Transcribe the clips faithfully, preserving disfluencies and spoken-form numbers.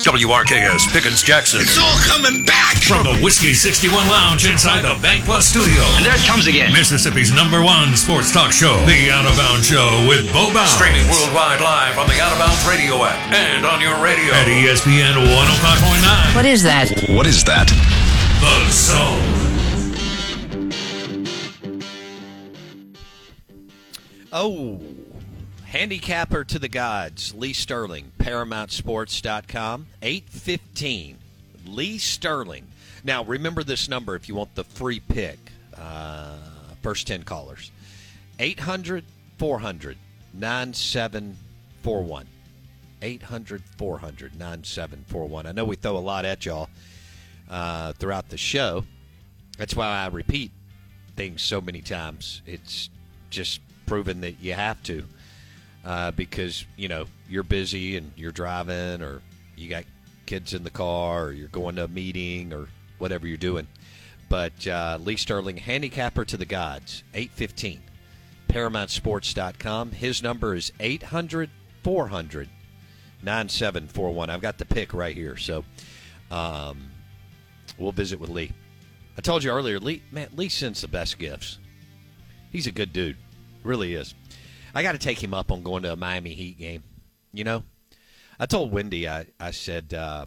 W R K S Pickens-Jackson. It's all coming back from the Whiskey sixty-one Lounge inside the Bank Plus studio. And there it comes again. Mississippi's number one sports talk show, The Out of Bounds Show with Bo Bounds. Streaming worldwide live on the Out of Bounds radio app and on your radio at E S P N one oh five point nine. What is that? What is that? The Zone. Oh. Handicapper to the gods, Lee Sterling, Paramount Sports dot com, eight fifteen, Lee Sterling. Now, remember this number if you want the free pick, uh, first ten callers, eight hundred, four hundred, nine seven four one, eight hundred, four hundred, nine seven four one. I know we throw a lot at y'all uh, throughout the show. That's why I repeat things so many times. It's just proven that you have to. Uh, because, you know, you're busy and you're driving or you got kids in the car or you're going to a meeting or whatever you're doing. But uh, Lee Sterling, handicapper to the gods, eight fifteen, Paramount Sports dot com. His number is eight hundred, four hundred, nine seven four one. I've got the pick right here. So um, we'll visit with Lee. I told you earlier, Lee, man, Lee sends the best gifts. He's a good dude. Really is. I got to take him up on going to a Miami Heat game. You know, I told Wendy, I, I said, uh,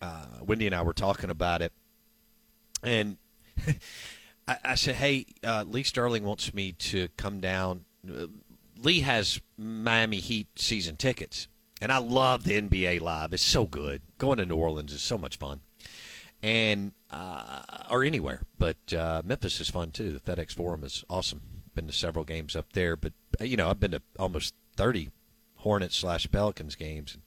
uh, Wendy and I were talking about it. And I, I said, hey, uh, Lee Sterling wants me to come down. Uh, Lee has Miami Heat season tickets. And I love the N B A Live. It's so good. Going to New Orleans is so much fun. And uh, or anywhere. But uh, Memphis is fun, too. The FedEx Forum is awesome. Been to several games up there, but you know, I've been to almost thirty Hornets slash Pelicans games. And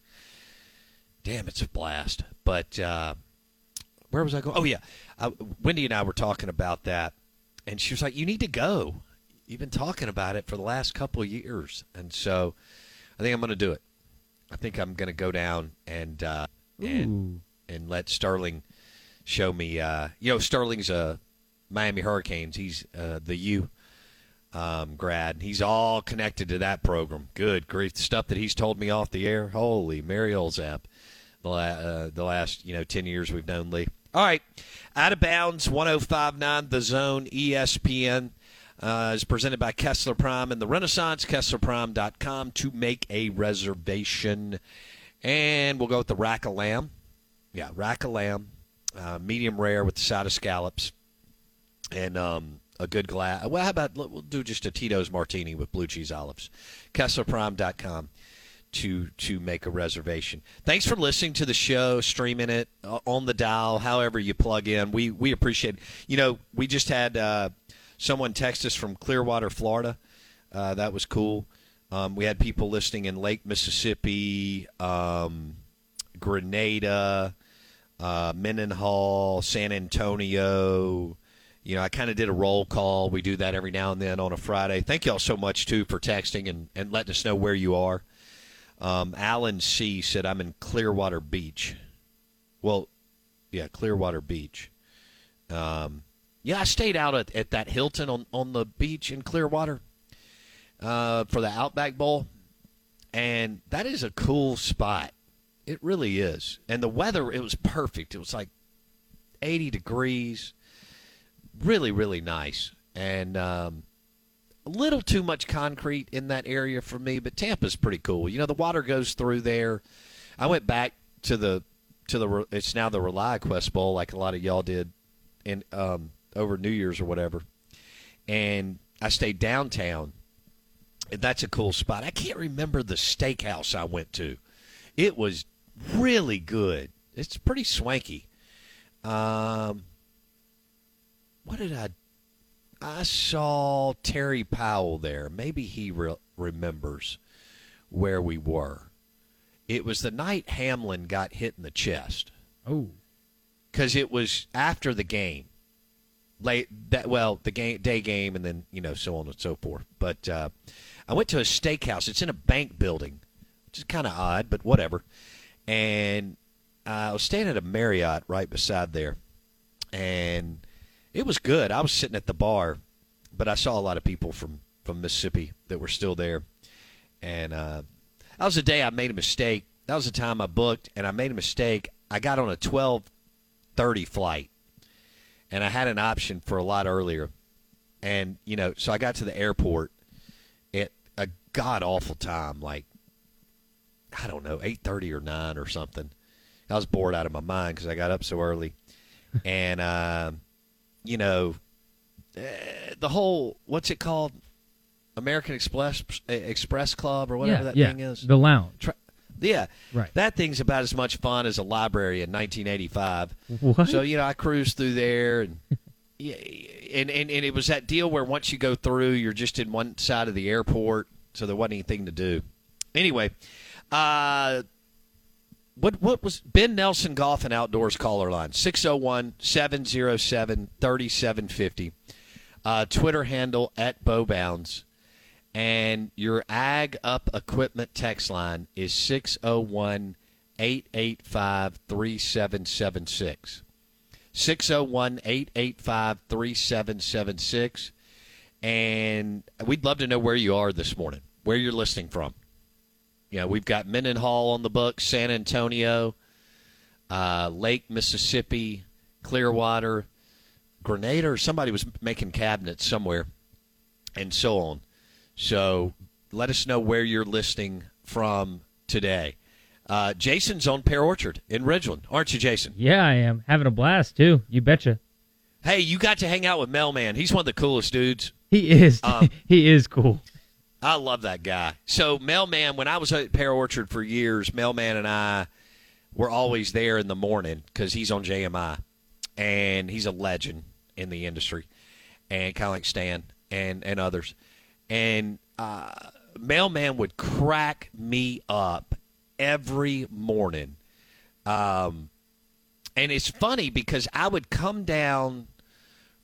damn, it's a blast. But uh, where was I going? Oh, yeah. Uh, Wendy and I were talking about that, and she was like, you need to go. You've been talking about it for the last couple of years. And so I think I'm going to do it. I think I'm going to go down and uh, and and let Sterling show me. Uh, you know, Sterling's uh, Miami Hurricanes. He's uh, the U. Um, grad. He's all connected to that program. Good grief. The stuff that he's told me off the air. Holy Mary Olzap. The, la- uh, the last, you know, ten years we've known Lee. All right. Out of Bounds, one oh five point nine The Zone, E S P N, uh, is presented by Kessler Prime and the Renaissance, Kessler Prime dot com to make a reservation. And we'll go with the rack of lamb. Yeah, rack of lamb. Uh, medium rare with the side of scallops. And, um, a good glass. Well, how about we'll do just a Tito's martini with blue cheese olives. Kessler Prime dot com to, to make a reservation. Thanks for listening to the show, streaming it uh, on the dial, however you plug in. We we appreciate it. You know, we just had uh, someone text us from Clearwater, Florida. Uh, that was cool. Um, we had people listening in Lake Mississippi, um, Grenada, uh, Mendenhall, San Antonio. You know, I kind of did a roll call. We do that every now and then on a Friday. Thank y'all so much, too, for texting and, and letting us know where you are. Um, Alan C. said, I'm in Clearwater Beach. Well, yeah, Clearwater Beach. Um, Yeah, I stayed out at, at that Hilton on, on the beach in Clearwater uh, for the Outback Bowl, and that is a cool spot. It really is. And the weather, it was perfect. It was like eighty degrees. Really, really nice. And um, a little too much concrete in that area for me, but Tampa's pretty cool. You know, the water goes through there. I went back to the to the it's now the ReliaQuest Bowl, like a lot of y'all did in um, over New Year's or whatever. And I stayed downtown. And that's a cool spot. I can't remember the steakhouse I went to. It was really good. It's pretty swanky. Um, what did I – I saw Terry Powell there. Maybe he re- remembers where we were. It was the night Hamlin got hit in the chest. Oh. Because it was after the game. Late that well, the game, day game, and then, you know, so on and so forth. But uh, I went to a steakhouse. It's in a bank building. Which is kind of odd, but whatever. And uh, I was staying at a Marriott right beside there, and it was good. I was sitting at the bar, but I saw a lot of people from, from Mississippi that were still there. And uh, that was the day I made a mistake. That was the time I booked, and I made a mistake. I got on a twelve thirty flight, and I had an option for a lot earlier. And, you know, so I got to the airport at a god-awful time, like, I don't know, eight thirty or nine or something. I was bored out of my mind because I got up so early. And, uh, you know, uh, the whole, what's it called? American Express Express Club or whatever yeah, that yeah. thing is. The lounge. Tra- yeah. Right. That thing's about as much fun as a library in nineteen eighty-five. What? So, you know, I cruised through there. And, yeah, and, and, and it was that deal where once you go through, you're just in one side of the airport, so there wasn't anything to do. Anyway. Uh, what what was Ben Nelson Golf and Outdoors caller line? six oh one, seven oh seven, three seven five oh. Uh, Twitter handle at Bowbounds. And your Ag Up Equipment text line is six oh one, eight eight five, three seven seven six. six oh one, eight eight five, three seven seven six. And we'd love to know where you are this morning, where you're listening from. You know, we've got Mendenhall on the books, San Antonio, uh, Lake Mississippi, Clearwater, Grenada, or somebody was making cabinets somewhere, and so on. So let us know where you're listening from today. Uh, Jason's on Pear Orchard in Ridgeland, aren't you, Jason? Yeah, I am. Having a blast, too. You betcha. Hey, you got to hang out with Melman. He's one of the coolest dudes. He is. Um, he is cool. I love that guy. So, Melman, when I was at Pear Orchard for years, Melman and I were always there in the morning because he's on J M I, and he's a legend in the industry, and kind of like Stan and, and others. And uh, Melman would crack me up every morning. Um, and it's funny because I would come down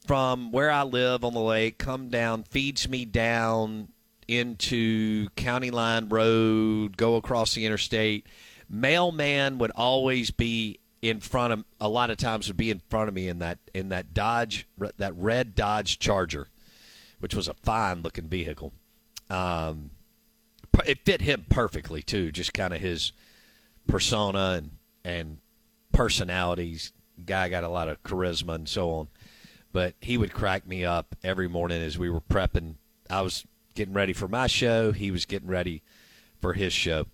from where I live on the lake, come down, feeds me down into County Line Road, go across the interstate. Mailman would always be in front of, a lot of times would be in front of me in that in that Dodge, that red Dodge Charger, which was a fine-looking vehicle. Um, it fit him perfectly, too, just kind of his persona and, and personalities. Guy got a lot of charisma and so on. But he would crack me up every morning as we were prepping. I was getting ready for my show. He was getting ready for his show.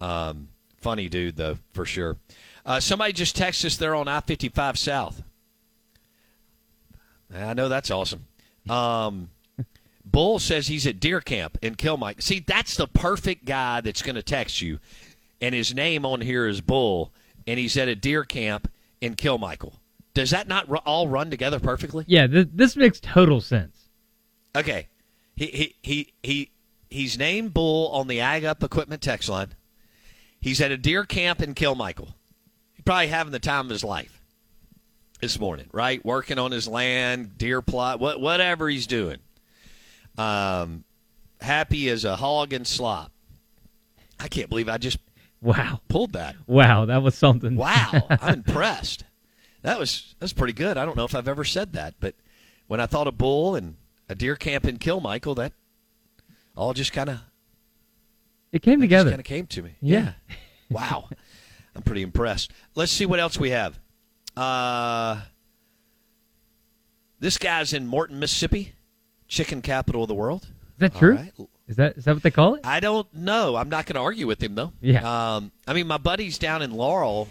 Um, funny dude, though, for sure. Uh, somebody just texted us. They're on I fifty-five South. I know that's awesome. Um, Bull says he's at Deer Camp in Kilmichael. See, that's the perfect guy that's going to text you, and his name on here is Bull, and he's at a Deer Camp in Kilmichael. Does that not r- all run together perfectly? Yeah, th- this makes total sense. Okay. He he he he he's named Bull on the Ag Up Equipment text line. He's at a deer camp in Kilmichael. He's probably having the time of his life this morning, right? Working on his land, deer plot, what whatever he's doing. Um, happy as a hog and slop. I can't believe I just wow pulled that. Wow, that was something. Wow, I'm impressed. That was that's pretty good. I don't know if I've ever said that, but when I thought a bull and a deer camp in Kilmichael, that all just kind of it came together. It kind of came to me. Yeah. yeah. Wow. I'm pretty impressed. Let's see what else we have. Uh, this guy's in Morton, Mississippi, chicken capital of the world. Is that true? Right. Is that is that what they call it? I don't know. I'm not going to argue with him, though. Yeah. Um, I mean, my buddies down in Laurel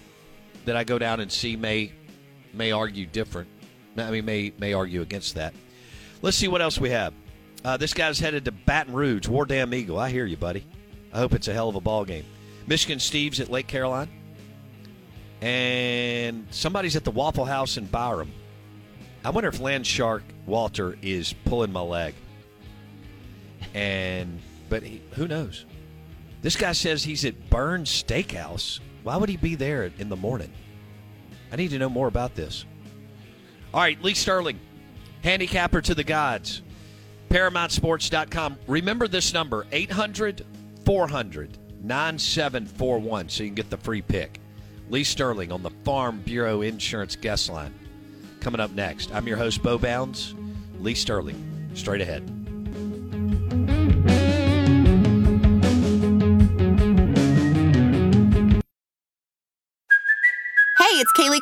that I go down and see may may argue different. I mean, may may argue against that. Let's see what else we have. Uh, this guy's headed to Baton Rouge. War damn Eagle. I hear you, buddy. I hope it's a hell of a ball game. Michigan Steve's at Lake Caroline. And somebody's at the Waffle House in Byram. I wonder if Land Shark Walter is pulling my leg. And but he, who knows? This guy says he's at Burns Steakhouse. Why would he be there in the morning? I need to know more about this. All right, Lee Sterling, handicapper to the gods, Paramount Sports dot com. Remember this number, eight hundred, four hundred, nine seven four one, so you can get the free pick. Lee Sterling on the Farm Bureau Insurance Guest Line. Coming up next, I'm your host, Bo Bounds. Lee Sterling, straight ahead. It's Kaylee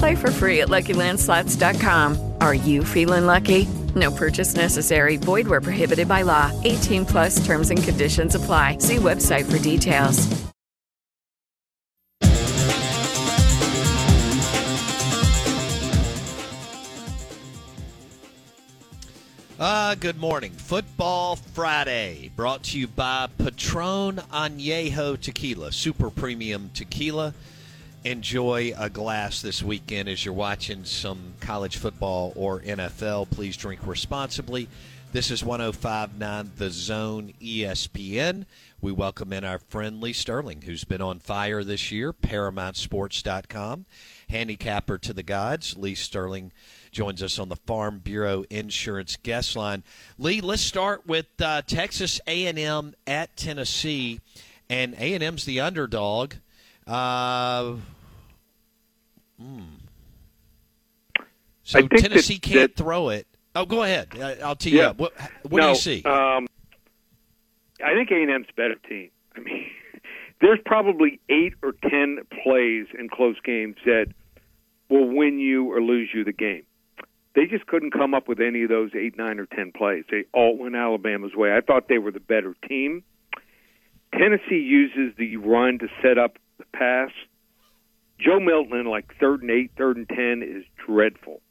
Play for free at Lucky Land Slots dot com. Are you feeling lucky? No purchase necessary. Void where prohibited by law. eighteen plus terms and conditions apply. See website for details. Uh, good morning. Football Friday brought to you by Patron Añejo Tequila, super premium tequila. Enjoy a glass this weekend as you're watching some college football or N F L. Please drink responsibly. This is one oh five point nine The Zone E S P N. We welcome in our friend Lee Sterling, who's been on fire this year, Paramount Sports dot com. Handicapper to the gods, Lee Sterling joins us on the Farm Bureau Insurance Guest Line. Lee, let's start with uh, Texas A and M at Tennessee, and A and M's the underdog. Uh, hmm. So I think Tennessee that, can't that, throw it. Oh, go ahead. I'll tee yeah. you up. What, what no, do you see? Um, I think A and M's better team. I mean, there's probably eight or ten plays in close games that will win you or lose you the game. They just couldn't come up with any of those eight, nine, or ten plays. They all went Alabama's way. I thought they were the better team. Tennessee uses the run to set up the pass. Joe Milton in like third and eight, third and ten is dreadful.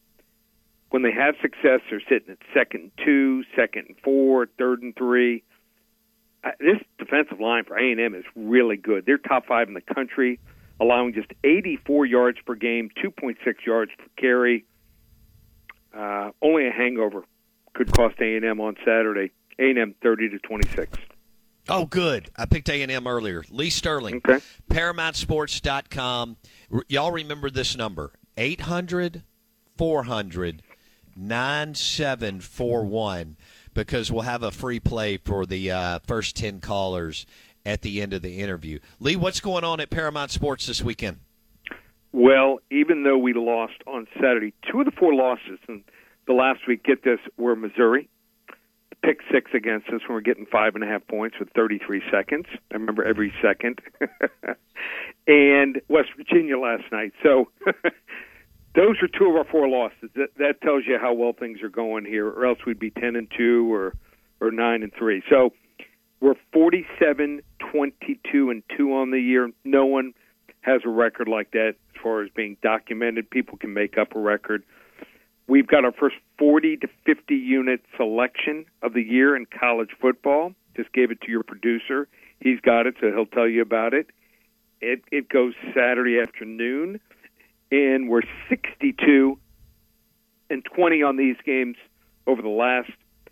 When they have success, they're sitting at second and two, second and four, third and three. This defensive line for A and M is really good. They're top five in the country, allowing just eighty-four yards per game, two point six yards per carry. Uh, only a hangover could cost A and M on Saturday. A and M thirty to twenty-six. Oh, good. I picked A and M earlier. Lee Sterling, okay. Paramount Sports dot com. R- y'all remember this number, eight hundred, four hundred, nine seven four one, because we'll have a free play for the uh, first ten callers at the end of the interview. Lee, what's going on at Paramount Sports this weekend? Well, even though we lost on Saturday, two of the four losses in the last week, get this, were Missouri. The pick six against us when we're getting five and a half points with thirty-three seconds. I remember every second. And West Virginia last night. So those are two of our four losses. That, that tells you how well things are going here, or else we'd be ten and two or, or nine and three. So we're forty-seven, twenty-two, and two on the year. No one has a record like that as far as being documented. People can make up a record. We've got our first forty to fifty unit selection of the year in college football. Just gave it to your producer. He's got it, so he'll tell you about it. It, it goes Saturday afternoon, and we're sixty-two and twenty on these games over the last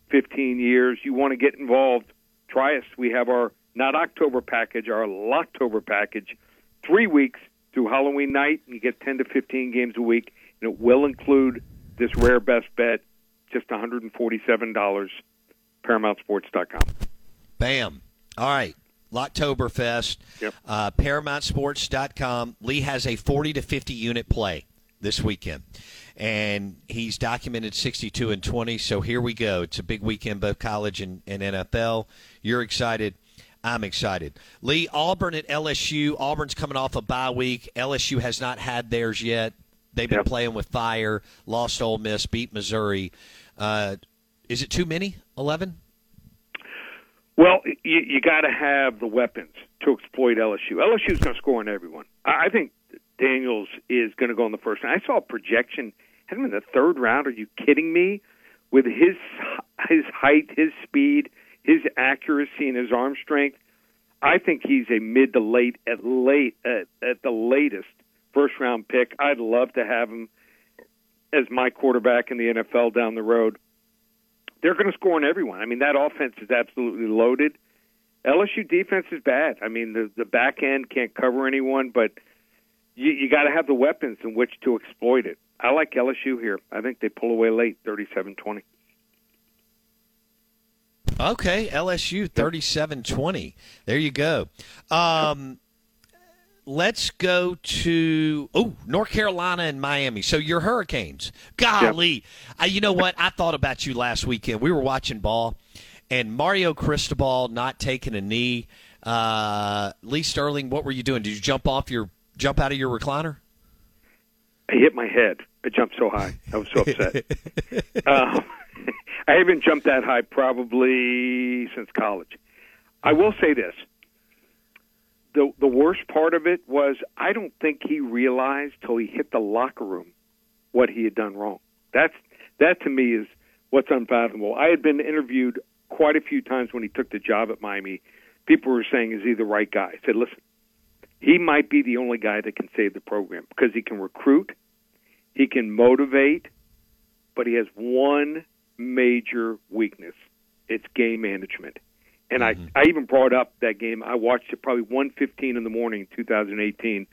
fifteen years. You want to get involved, try us. We have our not October package, our Locktober package, three weeks through Halloween night, and you get ten to fifteen games a week, and it will include this rare best bet, just one hundred forty-seven dollars, Paramount Sports dot com. Bam. All right. Locktoberfest, yep. uh, Paramount Sports dot com. Lee has a forty to fifty unit play this weekend, and he's documented sixty-two and twenty, so here we go. It's a big weekend, both college and, and N F L. You're excited. I'm excited. Lee, Auburn at L S U. Auburn's coming off a bye week. L S U has not had theirs yet. They've been yep. playing with fire, lost Ole Miss, beat Missouri. Uh, is it too many, eleven? Well, you, you got to have the weapons to exploit L S U. L S U's going to score on everyone. I, I think Daniels is going to go in the first round. I saw a projection, had him in the third round. Are you kidding me? With his his height, his speed, his accuracy, and his arm strength, I think he's a mid to late at late at, at the latest first round pick. I'd love to have him as my quarterback in the N F L down the road. They're going to score on everyone. I mean, that offense is absolutely loaded. L S U defense is bad. I mean, the, the back end can't cover anyone, but you, you got to have the weapons in which to exploit it. I like L S U here. I think they pull away late, thirty-seven twenty. Okay, L S U, thirty-seven twenty. There you go. Um, let's go to oh North Carolina and Miami. So your Hurricanes. Golly. Yep. Uh, you know what? I thought about you last weekend. We were watching ball, and Mario Cristobal not taking a knee. Uh, Lee Sterling, what were you doing? Did you jump off your jump out of your recliner? I hit my head. I jumped so high. I was so upset. uh, I haven't jumped that high probably since college. I will say this. The the worst part of it was I don't think he realized till he hit the locker room what he had done wrong. That's that to me is what's unfathomable. I had been interviewed quite a few times when he took the job at Miami. People were saying, is he the right guy? I said, listen, he might be the only guy that can save the program because he can recruit, he can motivate, but he has one major weakness. It's game management. And I, I even brought up that game. I watched it probably one fifteen in the morning in two thousand eighteen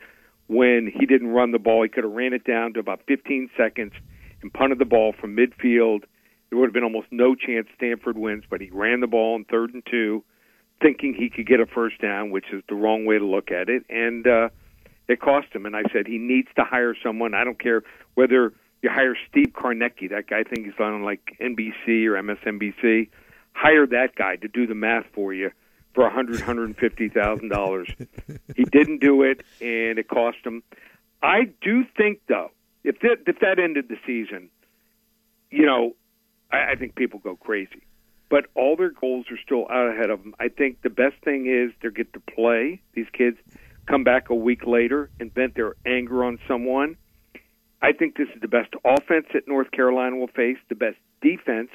when he didn't run the ball. He could have ran it down to about fifteen seconds and punted the ball from midfield. There would have been almost no chance Stanford wins, but he ran the ball on third and two thinking he could get a first down, which is the wrong way to look at it, and uh, it cost him. And I said he needs to hire someone. I don't care whether you hire Steve Karnacki. That guy, I think he's on like N B C or M S N B C. Hire that guy to do the math for you for one hundred thousand dollars, one hundred fifty thousand dollars. He didn't do it, and it cost him. I do think, though, if that, if that ended the season, you know, I, I think people go crazy. But all their goals are still out ahead of them. I think the best thing is they get to play. These kids come back a week later and vent their anger on someone. I think this is the best offense that North Carolina will face, the best defense.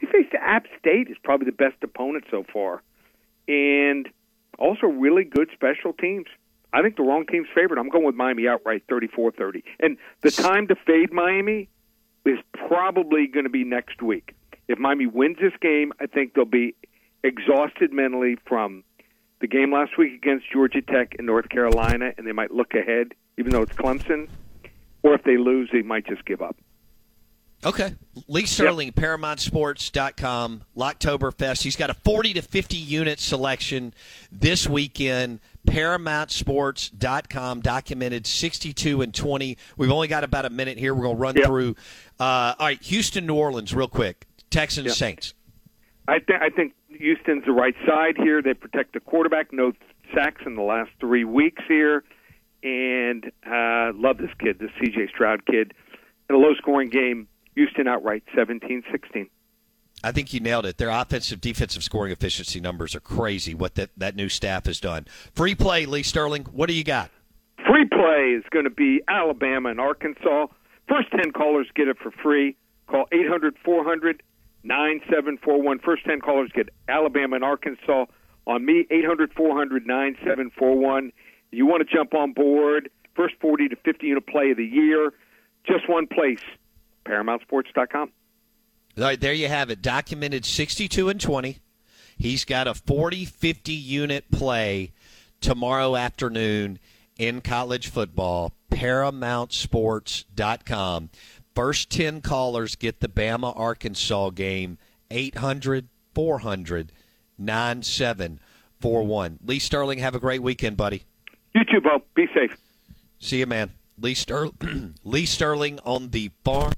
He faced App State is probably the best opponent so far. And also really good special teams. I think the wrong team's favorite. I'm going with Miami outright, thirty-four thirty. And the time to fade Miami is probably going to be next week. If Miami wins this game, I think they'll be exhausted mentally from the game last week against Georgia Tech in North Carolina, and they might look ahead, even though it's Clemson. Or if they lose, they might just give up. Okay. Lee Sterling, yep. Paramount Sports dot com, Locktoberfest. He's got a forty to fifty unit selection this weekend. Paramount Sports dot com, documented sixty-two and twenty. We've only got about a minute here. We're going to run yep. through. Uh, all right, Houston, New Orleans, real quick. Texans, yep. Saints. I, th- I think Houston's the right side here. They protect the quarterback. No sacks in the last three weeks here. And uh, love this kid, this C J Stroud kid. In a low-scoring game, Houston outright seventeen sixteen. I think you nailed it. Their offensive, defensive scoring efficiency numbers are crazy, what that, that new staff has done. Free play, Lee Sterling. What do you got? Free play is going to be Alabama and Arkansas. First ten callers get it for free. Call eight hundred four hundred nine seven four one. First ten callers get Alabama and Arkansas on me, eight hundred four hundred nine seven four one. You want to jump on board. First forty to fifty unit play of the year. Just one place, Paramount Sports dot com. All right, there you have it. Documented sixty-two and twenty. He's got a forty fifty unit play tomorrow afternoon in college football. Paramount Sports dot com. First ten callers get the Bama Arkansas game. eight hundred four hundred nine seven four one. Lee Sterling, have a great weekend, buddy. You too, Bo. Be safe. See you, man. Lee, Ster- Lee Sterling on the farm.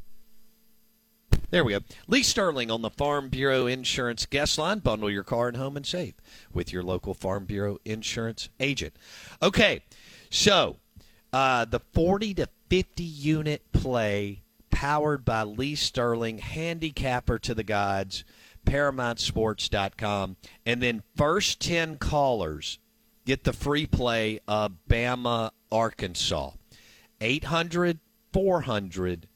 There we go. Lee Sterling on the Farm Bureau Insurance guest line. Bundle your car and home and save with your local Farm Bureau Insurance agent. Okay, so uh, the forty to fifty unit play powered by Lee Sterling, handicapper to the gods, Paramount Sports dot com. And then first ten callers get the free play of Bama, Arkansas. eight hundred four hundred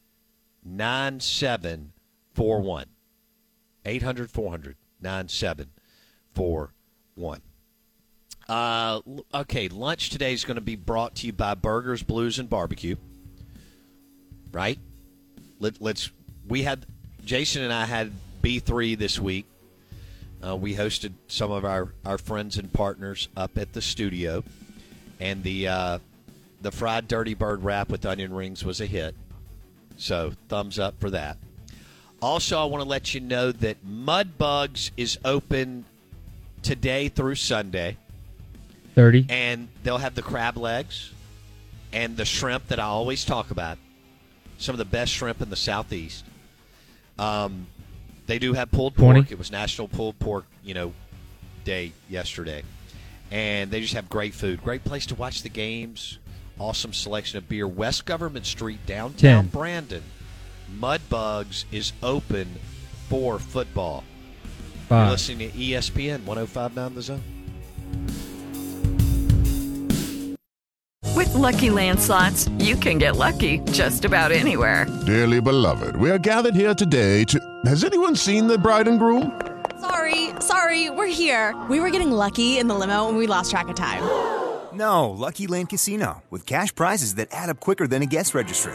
nine seven four one. eight hundred four hundred nine seven four one. Uh, okay, lunch today is going to be brought to you by Burgers, Blues, and Barbecue. Right? Let, let's. We had Jason and I had B three this week. Uh, we hosted some of our, our friends and partners up at the studio, and the uh, the fried dirty bird wrap with onion rings was a hit. So thumbs up for that. Also, I want to let you know that Mud Bugs is open today through Sunday. thirty. And they'll have the crab legs and the shrimp that I always talk about. Some of the best shrimp in the Southeast. Um, they do have pulled pork. twenty. It was National Pulled Pork, you know, Day yesterday. And they just have great food. Great place to watch the games. Awesome selection of beer. West Government Street, downtown ten. Brandon. Mud Bugs is open for football. Five. You're listening to E S P N one oh five point nine The Zone. With Lucky Land Slots, you can get lucky just about anywhere. Dearly beloved, we are gathered here today to... Has anyone seen the bride and groom? Sorry, sorry, we're here. We were getting lucky in the limo and we lost track of time. No, Lucky Land Casino, with cash prizes that add up quicker than a guest registry.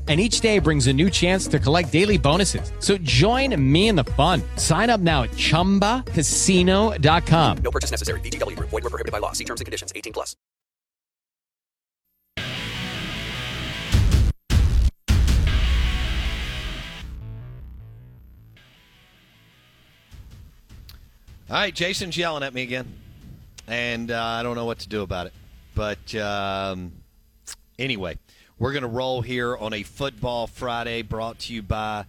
and each day brings a new chance to collect daily bonuses. So join me in the fun. Sign up now at chumba casino dot com. No purchase necessary. V G W. Void where prohibited by law. See terms and conditions. eighteen plus. All right, Jason's yelling at me again, and uh, I don't know what to do about it. But um, anyway, we're going to roll here on a Football Friday brought to you by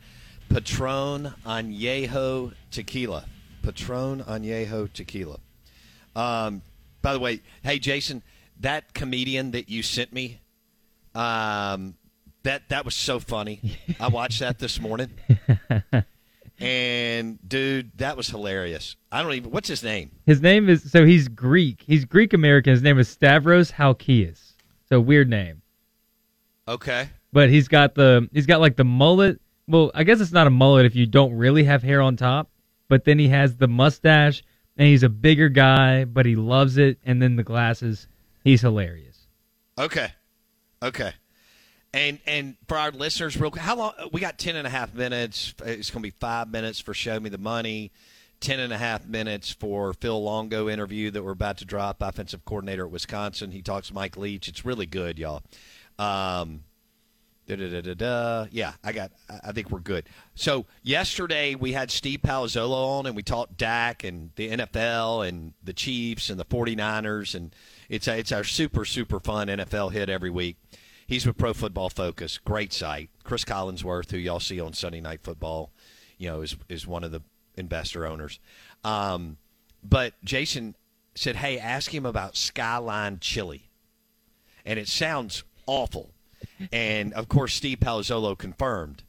Patron Añejo Tequila. Patron Añejo Tequila. Um, by the way, hey, Jason, that comedian that you sent me, um, that, that was so funny. I watched that this morning. And, dude, that was hilarious. I don't even – what's his name? His name is – so he's Greek. He's Greek-American. His name is Stavros Halkias. So, weird name. Okay. but he's got the he's got like the mullet. Well, I guess it's not a mullet if you don't really have hair on top, but then he has the mustache, and he's a bigger guy, but he loves it, and then the glasses. He's hilarious. Okay. Okay. And and for our listeners, real quick, how long? We got ten and a half minutes. It's going to be five minutes for Show Me the Money, ten and a half minutes for Phil Longo interview that we're about to drop, offensive coordinator at Wisconsin. He talks to Mike Leach. It's really good, y'all. Um, da da da da da. Yeah, I got. I think we're good. So yesterday we had Steve Palazzolo on, and we talked Dak and the N F L and the Chiefs and the 49ers, and it's a, it's our super super fun N F L hit every week. He's with Pro Football Focus, great site. Chris Collinsworth, who y'all see on Sunday Night Football, you know, is is one of the investor owners. Um, but Jason said, hey, ask him about Skyline Chili. And it sounds awful. And, of course, Steve Palazzolo confirmed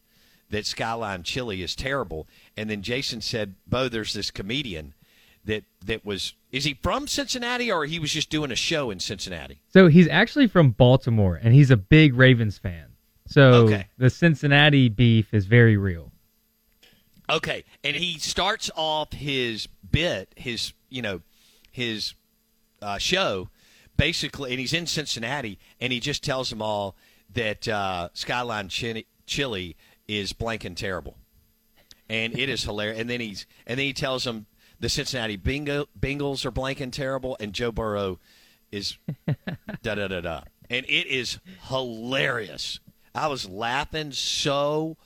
that Skyline Chili is terrible. And then Jason said, Bo, there's this comedian that, that was – is he from Cincinnati or he was just doing a show in Cincinnati? So he's actually from Baltimore, and he's a big Ravens fan. So okay. The Cincinnati beef is very real. Okay, and he starts off his bit, his, you know, his uh, show, basically, and he's in Cincinnati, and he just tells them all that uh, Skyline Chili, Chili is blank and terrible. And it is hilarious. And then he's and then he tells them the Cincinnati Bingo, Bengals are blank and terrible, and Joe Burrow is da-da-da-da. And it is hilarious. I was laughing so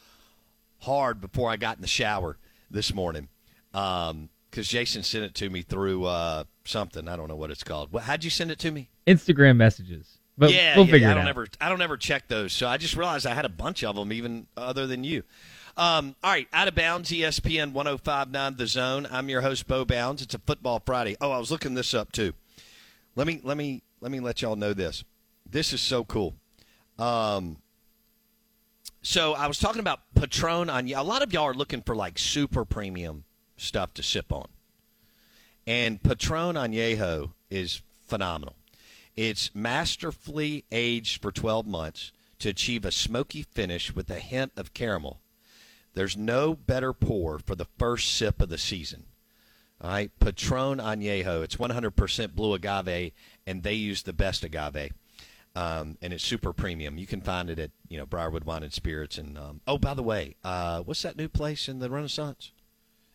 hard before I got in the shower this morning because um, Jason sent it to me through uh, something. I don't know what it's called. Well, how'd you send it to me? Instagram messages. But yeah, we'll yeah, figure yeah. It I don't out. Ever, I don't ever check those, so I just realized I had a bunch of them even other than you. Um, all right, Out of Bounds, E S P N one oh five point nine The Zone. I'm your host, Bo Bounds. It's a Football Friday. Oh, I was looking this up too. Let me let me let me let y'all know this. This is so cool. Um, So I was talking about Patron Añejo. A lot of y'all are looking for, like, super premium stuff to sip on. And Patron Añejo is phenomenal. It's masterfully aged for twelve months to achieve a smoky finish with a hint of caramel. There's no better pour for the first sip of the season. All right, Patron Añejo. It's one hundred percent blue agave, and they use the best agave. Um, and it's super premium. You can find it at, you know, Briarwood Wine and Spirits. And um, oh, by the way, uh, what's that new place in the Renaissance?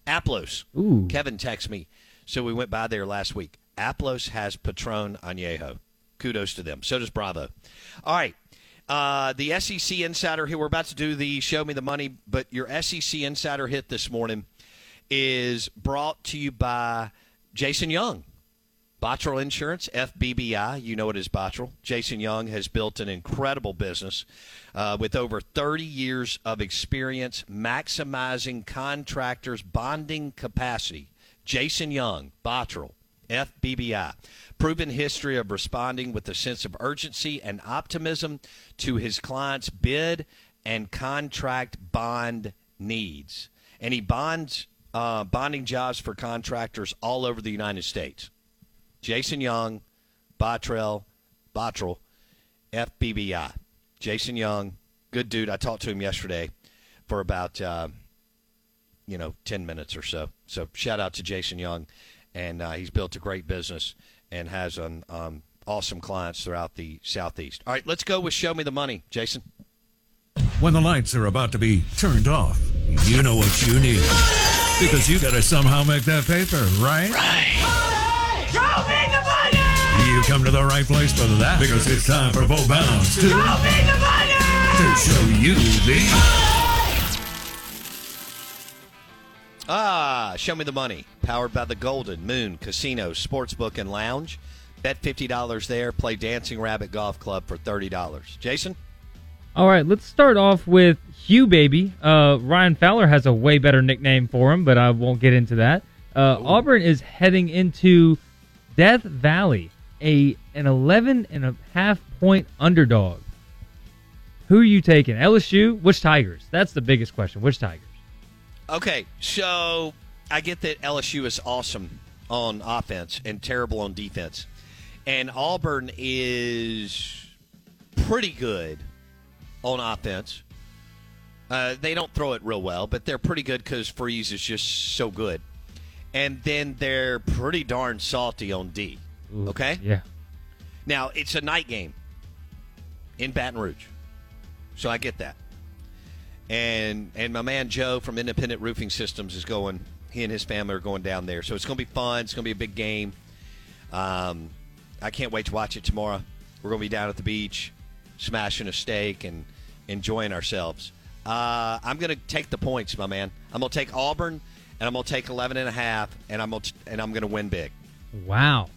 Aplos. Ooh. Kevin texted me, so we went by there last week. Aplos has Patron Añejo. Kudos to them. So does Bravo. All right, uh, the S E C Insider here. We're about to do the Show Me the Money, but your S E C Insider hit this morning is brought to you by Jason Young. Bottrell Insurance, F B B I, you know it is Bottrell. Jason Young has built an incredible business uh, with over thirty years of experience maximizing contractors' bonding capacity. Jason Young, Bottrell, F B B I. Proven history of responding with a sense of urgency and optimism to his clients' bid and contract bond needs. And he bonds uh, bonding jobs for contractors all over the United States. Jason Young, Bottrell, Bottrell, F B B I. Jason Young, good dude. I talked to him yesterday for about, uh, you know, ten minutes or so. So shout out to Jason Young. And uh, he's built a great business and has an um, awesome clients throughout the Southeast. All right, let's go with Show Me the Money, Jason. When the lights are about to be turned off, you know what you need. Because you got to somehow make that paper, right? Right. Show me the money! You come to the right place for that, because it's time for Bo Bounds to show me the money! To show you the money! Ah, Show Me the Money. Powered by the Golden Moon Casino, Sportsbook, and Lounge. Bet fifty dollars there. Play Dancing Rabbit Golf Club for thirty dollars. Jason? All right, let's start off with Hugh Baby. Uh, Ryan Fowler has a way better nickname for him, but I won't get into that. Uh, Auburn is heading into Death Valley, a an eleven and a half point underdog. Who are you taking? L S U? Which Tigers? That's the biggest question. Which Tigers? Okay, so I get that L S U is awesome on offense and terrible on defense. And Auburn is pretty good on offense. Uh, they don't throw it real well, but they're pretty good because Freeze is just so good. And then they're pretty darn salty on D. Ooh, okay? Yeah. Now, it's a night game in Baton Rouge, so I get that. And and my man Joe from Independent Roofing Systems is going, he and his family are going down there. So it's going to be fun. It's going to be a big game. Um, I can't wait to watch it tomorrow. We're going to be down at the beach, smashing a steak and enjoying ourselves. Uh, I'm going to take the points, my man. I'm going to take Auburn, and I'm going to take eleven and a half, and I'm going to, and I'm going to win big. Wow.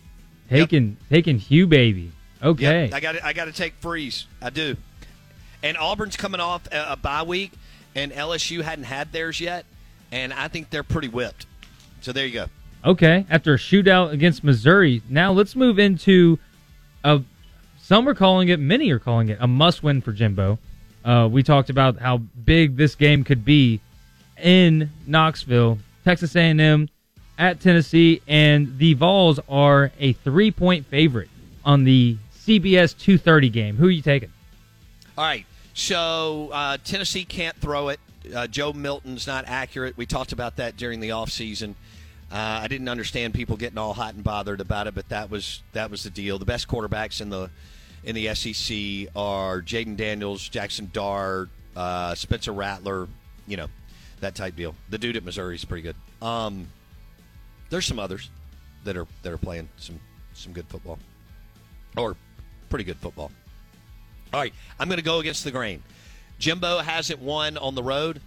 Taking yep. taking Hugh, baby. Okay. Yep. I got I got to take Freeze. I do. And Auburn's coming off a, a bye week, and L S U hadn't had theirs yet, and I think they're pretty whipped. So there you go. Okay. After a shootout against Missouri, now let's move into a, some are calling it, many are calling it, a must-win for Jimbo. Uh, we talked about how big this game could be in Knoxville. Texas A and M at Tennessee, and the Vols are a three-point favorite on the C B S two thirty game. Who are you taking? All right, so uh, Tennessee can't throw it. Uh, Joe Milton's not accurate. We talked about that during the offseason. Uh, I didn't understand people getting all hot and bothered about it, but that was that was the deal. The best quarterbacks in the in the S E C are Jaden Daniels, Jackson Dart, uh, Spencer Rattler, you know, that type deal. The dude at Missouri is pretty good. Um, there's some others that are that are playing some, some good football, or pretty good football. All right, I'm going to go against the grain. Jimbo hasn't won on the road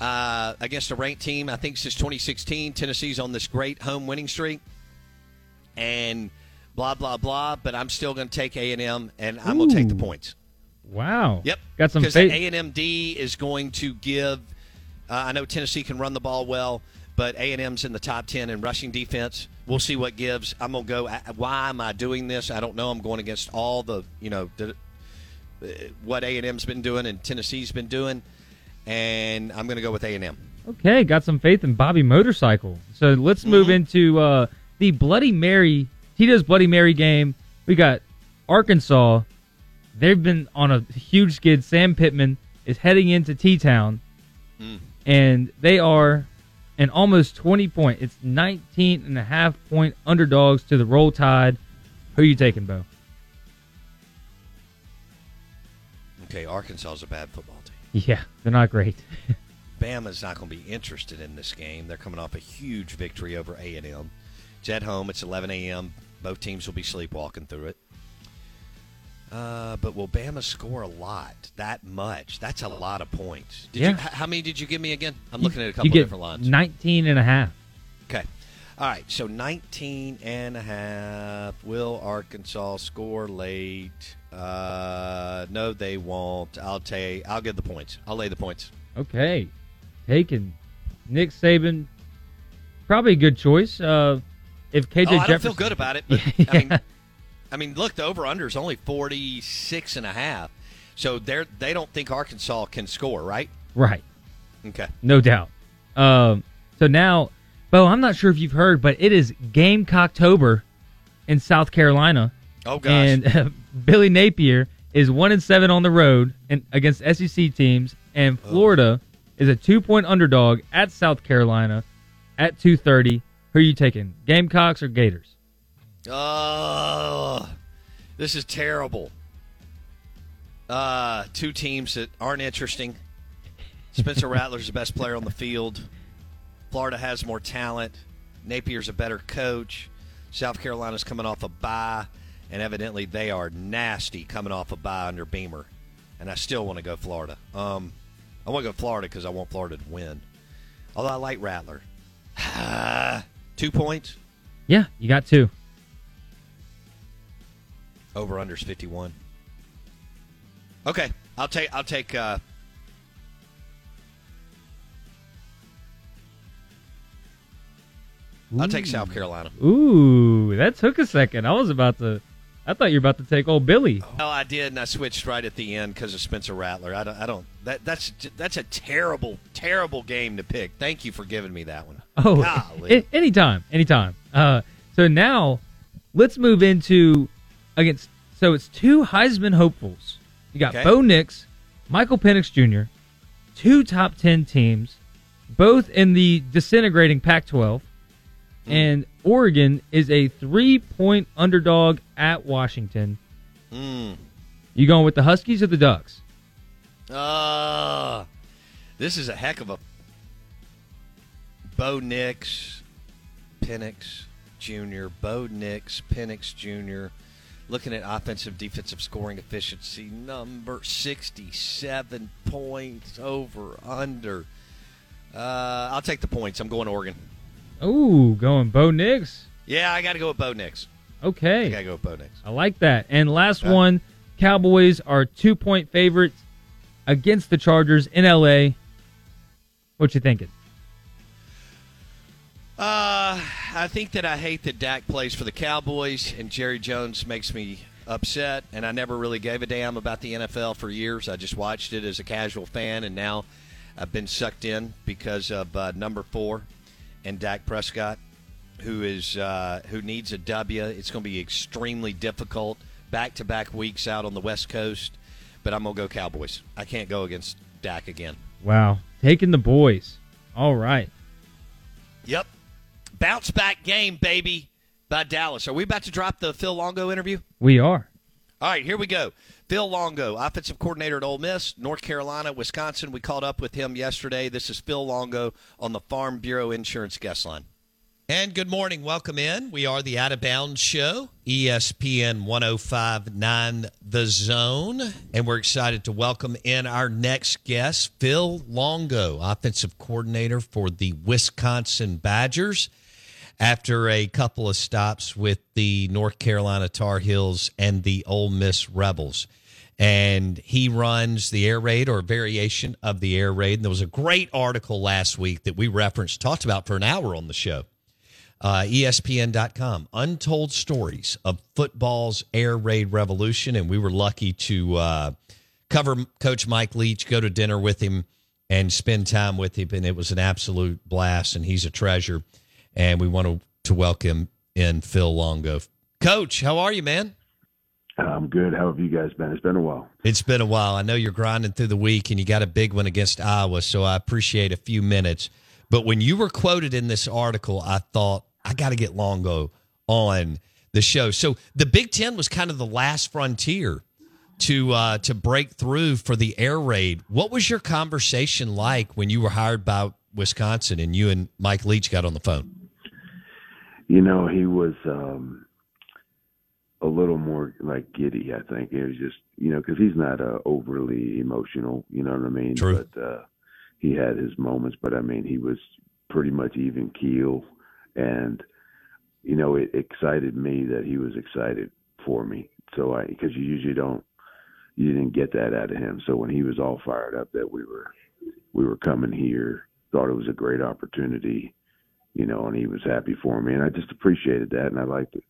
uh, against a ranked team, I think, since twenty sixteen. Tennessee's on this great home winning streak, and blah, blah, blah, but I'm still going to take A and M, and I'm going to take the points. Wow. Yep. Got some. Because the A and M D is going to give uh, – I know Tennessee can run the ball well, but A and M's in the top ten in rushing defense. We'll see what gives. I'm going to go – why am I doing this? I don't know. I'm going against all the, you know, the, what A and M's been doing and Tennessee's been doing, and I'm going to go with A and M. Okay. Got some faith in Bobby Motorcycle. So let's move mm-hmm. into uh, the Bloody Mary – Tito's Bloody Mary game. We got Arkansas. They've been on a huge skid. Sam Pittman is heading into T-Town, mm. and they are an almost twenty-point. It's nineteen and a half point underdogs to the Roll Tide. Who are you taking, Bo? Okay, Arkansas is a bad football team. Yeah, they're not great. Bama's not going to be interested in this game. They're coming off a huge victory over A and M. It's at home. It's eleven a.m. Both teams will be sleepwalking through it. Uh, but will Bama score a lot? That much? That's a lot of points. Did yeah. you, how many did you give me again? I'm looking at a couple different lines. nineteen and a half. Okay. All right. So nineteen and a half. Will Arkansas score late? Uh, no, they won't. I'll take. I'll give the points. I'll lay the points. Okay. Taken. Nick Saban. Probably a good choice. Uh, If K J oh, I don't Jefferson... feel good about it. But, yeah. I mean, I mean, look, the over/under is only forty-six and a half, so they they don't think Arkansas can score, right? Right. Okay. No doubt. Um, so now, Bo, I'm not sure if you've heard, but it is Gamecocktober in South Carolina. Oh gosh. And uh, Billy Napier is one and seven on the road and against S E C teams, and Florida oh. is a two-point underdog at South Carolina at two thirty. Who are you taking, Gamecocks or Gators? Uh, this is terrible. Uh, two teams that aren't interesting. Spencer Rattler's the best player on the field. Florida has more talent. Napier's a better coach. South Carolina's coming off a bye, and evidently they are nasty coming off a bye under Beamer. And I still want to go Florida. Um, I want to go Florida because I want Florida to win. Although I like Rattler. Two points? Yeah, you got two. Over-under's fifty-one. Okay, I'll take I'll take uh, I'll take South Carolina. Ooh, that took a second. I was about to I thought you were about to take old Billy. Oh, I did, and I switched right at the end because of Spencer Rattler. I don't I don't that that's that's a terrible, terrible game to pick. Thank you for giving me that one. Oh, it, anytime, anytime. Uh, so now let's move into against. So it's two Heisman hopefuls. You got okay. Bo Nix, Michael Penix Junior, two top ten teams, both in the disintegrating Pac twelve, mm. and Oregon is a three-point underdog at Washington. Mm. You going with the Huskies or the Ducks? Uh, this is a heck of a... Bo Nix, Penix Junior, Bo Nix, Penix Junior, looking at offensive, defensive scoring efficiency, number sixty-seven points over, under. Uh, I'll take the points. I'm going Oregon. Ooh, going Bo Nix? Yeah, I got to go with Bo Nix. Okay. I got to go with Bo Nix. I like that. And last uh, one, Cowboys are two-point favorites against the Chargers in L A. What you thinking? Uh, I think that I hate that Dak plays for the Cowboys, and Jerry Jones makes me upset, and I never really gave a damn about the N F L for years. I just watched it as a casual fan, and now I've been sucked in because of uh, number four and Dak Prescott, who is uh, who needs a W. It's going to be extremely difficult, back-to-back weeks out on the West Coast, but I'm going to go Cowboys. I can't go against Dak again. Wow. Taking the boys. All right. Yep. Bounce back game, baby, by Dallas. Are we about to drop the Phil Longo interview? We are. All right, here we go. Phil Longo, offensive coordinator at Ole Miss, North Carolina, Wisconsin. We caught up with him yesterday. This is Phil Longo on the Farm Bureau Insurance Guest Line. And good morning. Welcome in. We are the Out of Bounds Show, E S P N one oh five point nine The Zone. And we're excited to welcome in our next guest, Phil Longo, offensive coordinator for the Wisconsin Badgers. After a couple of stops with the North Carolina Tar Heels and the Ole Miss Rebels. And he runs the Air Raid or a variation of the Air Raid. And there was a great article last week that we referenced, talked about for an hour on the show. Uh, E S P N dot com, Untold Stories of Football's Air Raid Revolution. And we were lucky to uh, cover Coach Mike Leach, go to dinner with him, and spend time with him. And it was an absolute blast, and he's a treasure. And we want to, to welcome in Phil Longo. Coach, how are you, man? I'm good. How have you guys been? It's been a while. It's been a while. I know you're grinding through the week, and you got a big one against Iowa, so I appreciate a few minutes. But when you were quoted in this article, I thought, I got to get Longo on the show. So the Big Ten was kind of the last frontier to uh, to break through for the Air Raid. What was your conversation like when you were hired by Wisconsin and you and Mike Leach got on the phone? You know, he was um, a little more like giddy, I think. It was just, you know, because he's not uh, overly emotional, you know what I mean? True. But uh, he had his moments. But, I mean, he was pretty much even keel. And, you know, it excited me that he was excited for me. So I, because you usually don't, you didn't get that out of him. So when he was all fired up that we were, we were coming here, thought it was a great opportunity. You know, and he was happy for me, and I just appreciated that, and I liked it.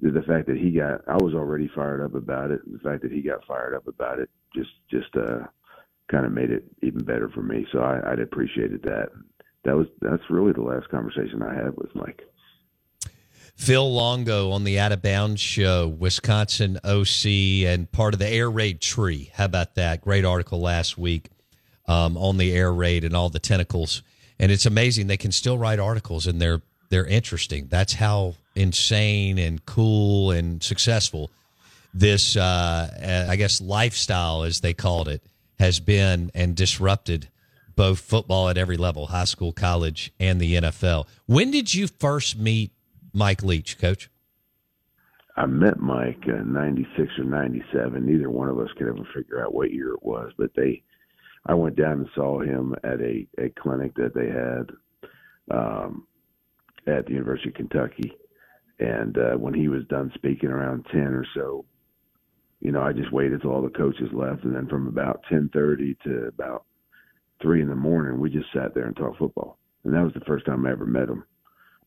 The fact that he got, I was already fired up about it, and the fact that he got fired up about it just just uh, kind of made it even better for me, so I, I'd appreciated that. That was That's really the last conversation I had with Mike. Phil Longo on the Out of Bounds Show, Wisconsin O C, and part of the Air Raid tree. How about that? Great article last week um, on the Air Raid and all the tentacles. And it's amazing. They can still write articles, and they're they're interesting. That's how insane and cool and successful this, uh, I guess, lifestyle, as they called it, has been and disrupted both football at every level, high school, college, and the N F L. When did you first meet Mike Leach, Coach? I met Mike in ninety-six or ninety-seven. Neither one of us could ever figure out what year it was, but they – I went down and saw him at a, a clinic that they had um, at the University of Kentucky. And uh, when he was done speaking around ten or so, you know, I just waited till all the coaches left. And then from about ten thirty to about three in the morning, we just sat there and talked football. And that was the first time I ever met him.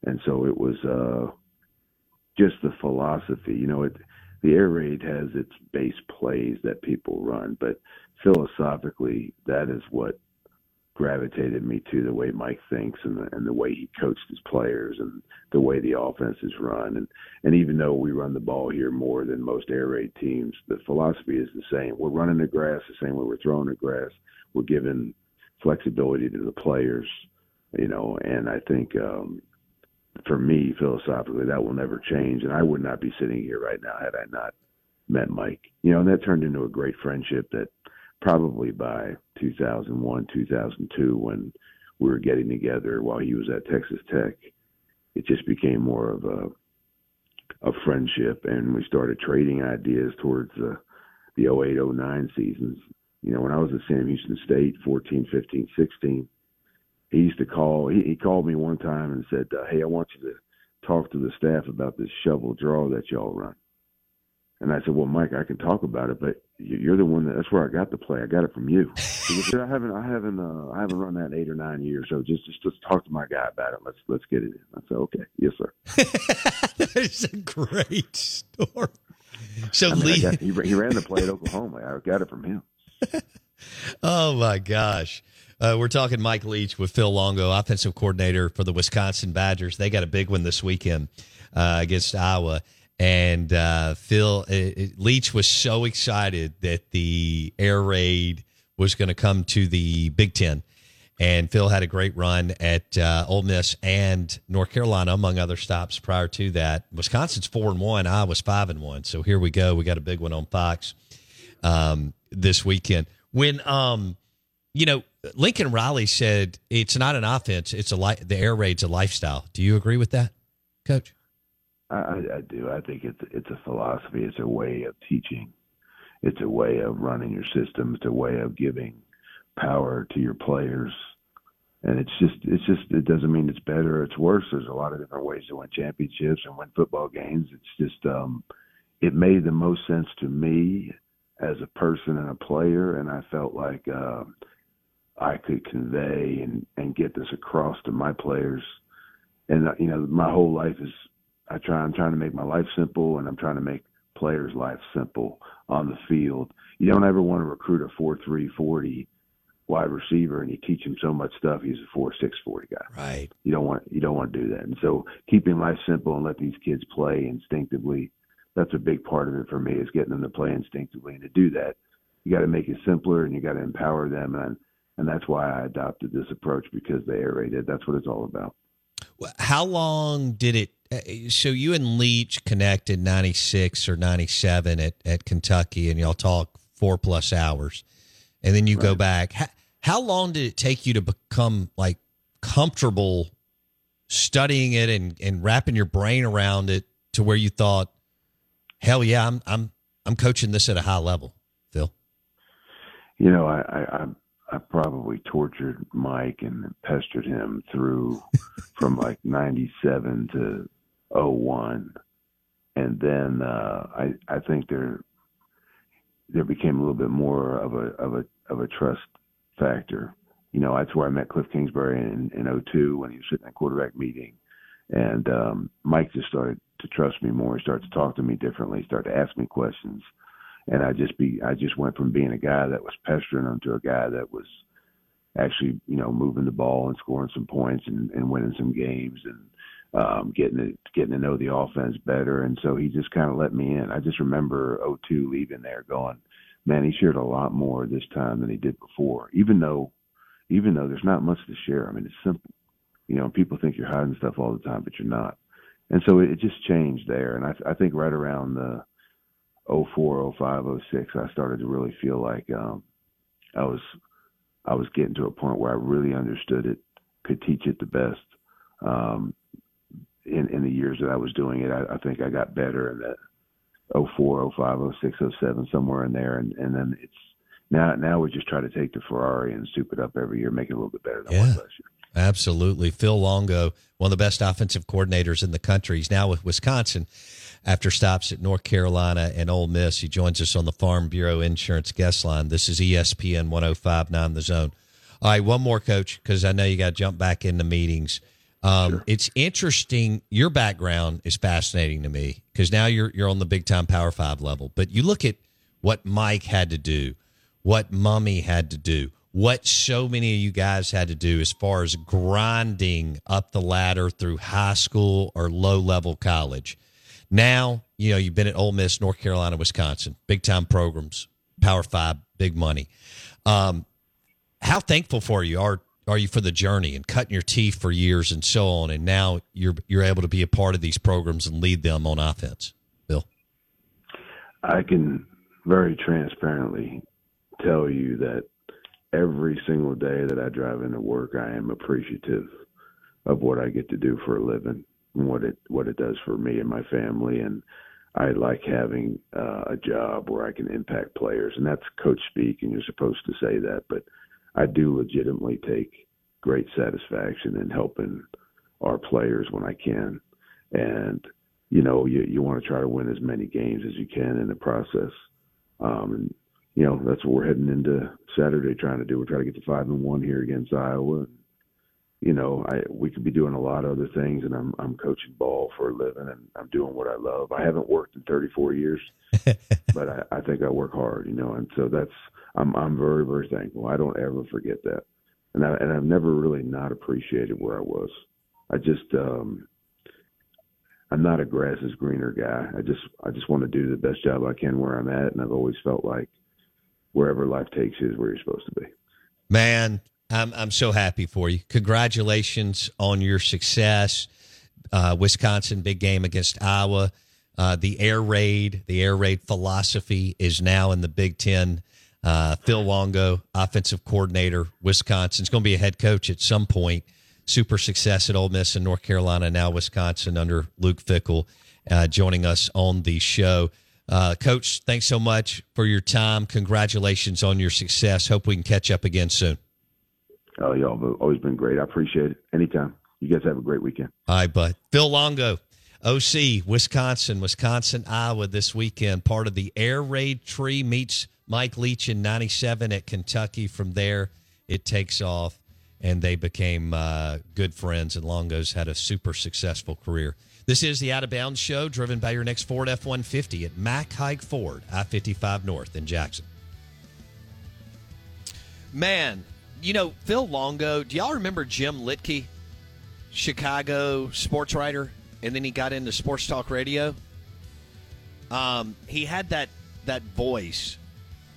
And so it was uh, just the philosophy, you know, it, the Air Raid has its base plays that people run, but philosophically, that is what gravitated me to the way Mike thinks and the, and the way he coached his players and the way the offense is run. And, and even though we run the ball here more than most air raid teams, the philosophy is the same. We're running the grass the same way we're throwing the grass. We're giving flexibility to the players, you know, and I think um, for me, philosophically, that will never change. And I would not be sitting here right now had I not met Mike, you know, and that turned into a great friendship that probably by two thousand one, two thousand two, when we were getting together while he was at Texas Tech, it just became more of a, a friendship. And we started trading ideas towards uh, the oh eight, oh nine seasons. You know, when I was at Sam Houston State, fourteen, fifteen, sixteen, he used to call, he, he called me one time and said, uh, hey, I want you to talk to the staff about this shovel draw that y'all run. And I said, well, Mike, I can talk about it, but you're the one that, that's where I got the play. I got it from you. He said, I haven't, I haven't, uh, I haven't run that in eight or nine years. So just, just, just talk to my guy about it. Let's, let's get it in. I said, okay. Yes, sir. That's a great story. So I mean, Lee, got, he, he ran the play at Oklahoma. I got it from him. Oh my gosh. Uh, we're talking Mike Leach with Phil Longo, offensive coordinator for the Wisconsin Badgers. They got a big one this weekend uh, against Iowa. And uh, Phil uh, Leach was so excited that the air raid was going to come to the Big Ten. And Phil had a great run at uh, Ole Miss and North Carolina, among other stops prior to that. Wisconsin's four and one, Iowa's five and one. So here we go. We got a big one on Fox um, this weekend. When, um, you know, Lincoln Riley said it's not an offense, it's a li- the air raid's a lifestyle. Do you agree with that, Coach? I, I do. I think it's it's a philosophy. It's a way of teaching. It's a way of running your system. It's a way of giving power to your players. And it's just it's just it doesn't mean it's better or it's worse. There's a lot of different ways to win championships and win football games. It's just um, it made the most sense to me as a person and a player, and I felt like uh, I could convey and, and get this across to my players. And you know, my whole life is. I try, I'm trying to make my life simple, and I'm trying to make players' life simple on the field. You don't ever want to recruit a four three, forty wide receiver, and you teach him so much stuff. He's a four six, forty guy. Right. You don't want you don't want to do that. And so keeping life simple and let these kids play instinctively, that's a big part of it for me, is getting them to play instinctively. And to do that, you got to make it simpler, and you got to empower them. And, and that's why I adopted this approach, because they air raided. That's what it's all about. How long did it? So you and Leach connected ninety-six or ninety-seven at, at Kentucky, and y'all talk four plus hours, and then you right. go back. How, how long did it take you to become like comfortable studying it and, and wrapping your brain around it to where you thought, hell yeah, I'm, I'm, I'm coaching this at a high level, Phil? You know, I, I, I'm, I probably tortured Mike and pestered him through from like ninety-seven to oh one. And then uh, I, I think there, there became a little bit more of a, of a, of a trust factor. You know, that's where I met Cliff Kingsbury in, in oh two when he was sitting in a quarterback meeting. And um, Mike just started to trust me more. He started to talk to me differently. He started to ask me questions. And I just be, I just went from being a guy that was pestering him to a guy that was actually, you know, moving the ball and scoring some points and, and winning some games and um, getting to, getting to know the offense better. And so he just kind of let me in. I just remember oh two leaving there going, man, he shared a lot more this time than he did before. Even though, even though there's not much to share. I mean, it's simple. You know, people think you're hiding stuff all the time, but you're not. And so it, it just changed there. And I, I think right around the oh four, oh five, oh six, I started to really feel like um, I was I was getting to a point where I really understood it, could teach it the best. Um, in, in the years that I was doing it, I, I think I got better in that oh four, oh five, oh six, oh seven, somewhere in there. And, and then it's now now we just try to take the Ferrari and soup it up every year, make it a little bit better than yeah, last year. Absolutely. Phil Longo, one of the best offensive coordinators in the country. He's now with Wisconsin. After stops at North Carolina and Ole Miss, he joins us on the Farm Bureau Insurance Guest Line. This is E S P N one oh five point nine The Zone. All right, one more, Coach, because I know you got to jump back into meetings. Um, sure. It's interesting. Your background is fascinating to me because now you're you're on the big-time Power Five level. But you look at what Mike had to do, what Mummy had to do, what so many of you guys had to do as far as grinding up the ladder through high school or low-level college. Now, you know, you've been at Ole Miss, North Carolina, Wisconsin, big-time programs, Power Five, big money. Um, how thankful for you are are you for the journey and cutting your teeth for years and so on, and now you're you're able to be a part of these programs and lead them on offense, Bill? I can very transparently tell you that every single day that I drive into work, I am appreciative of what I get to do for a living and what it what it does for me and my family. And I like having uh, a job where I can impact players, and that's coach speak, and you're supposed to say that, but I do legitimately take great satisfaction in helping our players when I can. And, you know, you, you want to try to win as many games as you can in the process. Um, and, you know, that's what we're heading into Saturday trying to do. We're trying to get to five and one here against Iowa. You know, I, we could be doing a lot of other things, and I'm I'm coaching ball for a living, and I'm doing what I love. I haven't worked in thirty-four years, but I, I think I work hard, you know, and so that's I'm I'm very, very thankful. I don't ever forget that, and I and I've never really not appreciated where I was. I just um, I'm not a grass is greener guy. I just I just want to do the best job I can where I'm at, and I've always felt like wherever life takes you is where you're supposed to be. Man, I'm I'm so happy for you. Congratulations on your success. Uh, Wisconsin, big game against Iowa. Uh, the air raid, the air raid philosophy is now in the Big Ten. Uh, Phil Longo, offensive coordinator, Wisconsin. He's going to be a head coach at some point. Super success at Ole Miss in North Carolina, now Wisconsin under Luke Fickell, uh, joining us on the show. Uh, Coach, thanks so much for your time. Congratulations on your success. Hope we can catch up again soon. Oh, y'all have always been great. I appreciate it. Anytime. You guys have a great weekend. All right, bud. Phil Longo, O C, Wisconsin, Wisconsin, Iowa this weekend. Part of the air raid tree meets Mike Leach in ninety-seven at Kentucky. From there, it takes off, and they became uh, good friends, and Longo's had a super successful career. This is the Out of Bounds Show, driven by your next Ford F one fifty at Mack Hike Ford, I fifty-five North in Jackson. Man, you know, Phil Longo, do y'all remember Jim Litke, Chicago sports writer, and then he got into sports talk radio? Um, he had that that voice.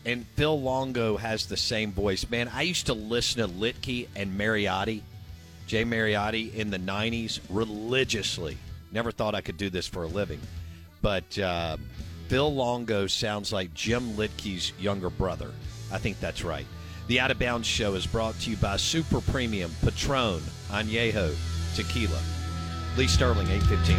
And Phil Longo has the same voice. Man, I used to listen to Litke and Mariotti, Jay Mariotti, in the nineties religiously. Never thought I could do this for a living. But uh, Phil Longo sounds like Jim Litke's younger brother. I think that's right. The Out of Bounds Show is brought to you by Super Premium Patron Añejo Tequila. Lee Sterling, eight fifteen.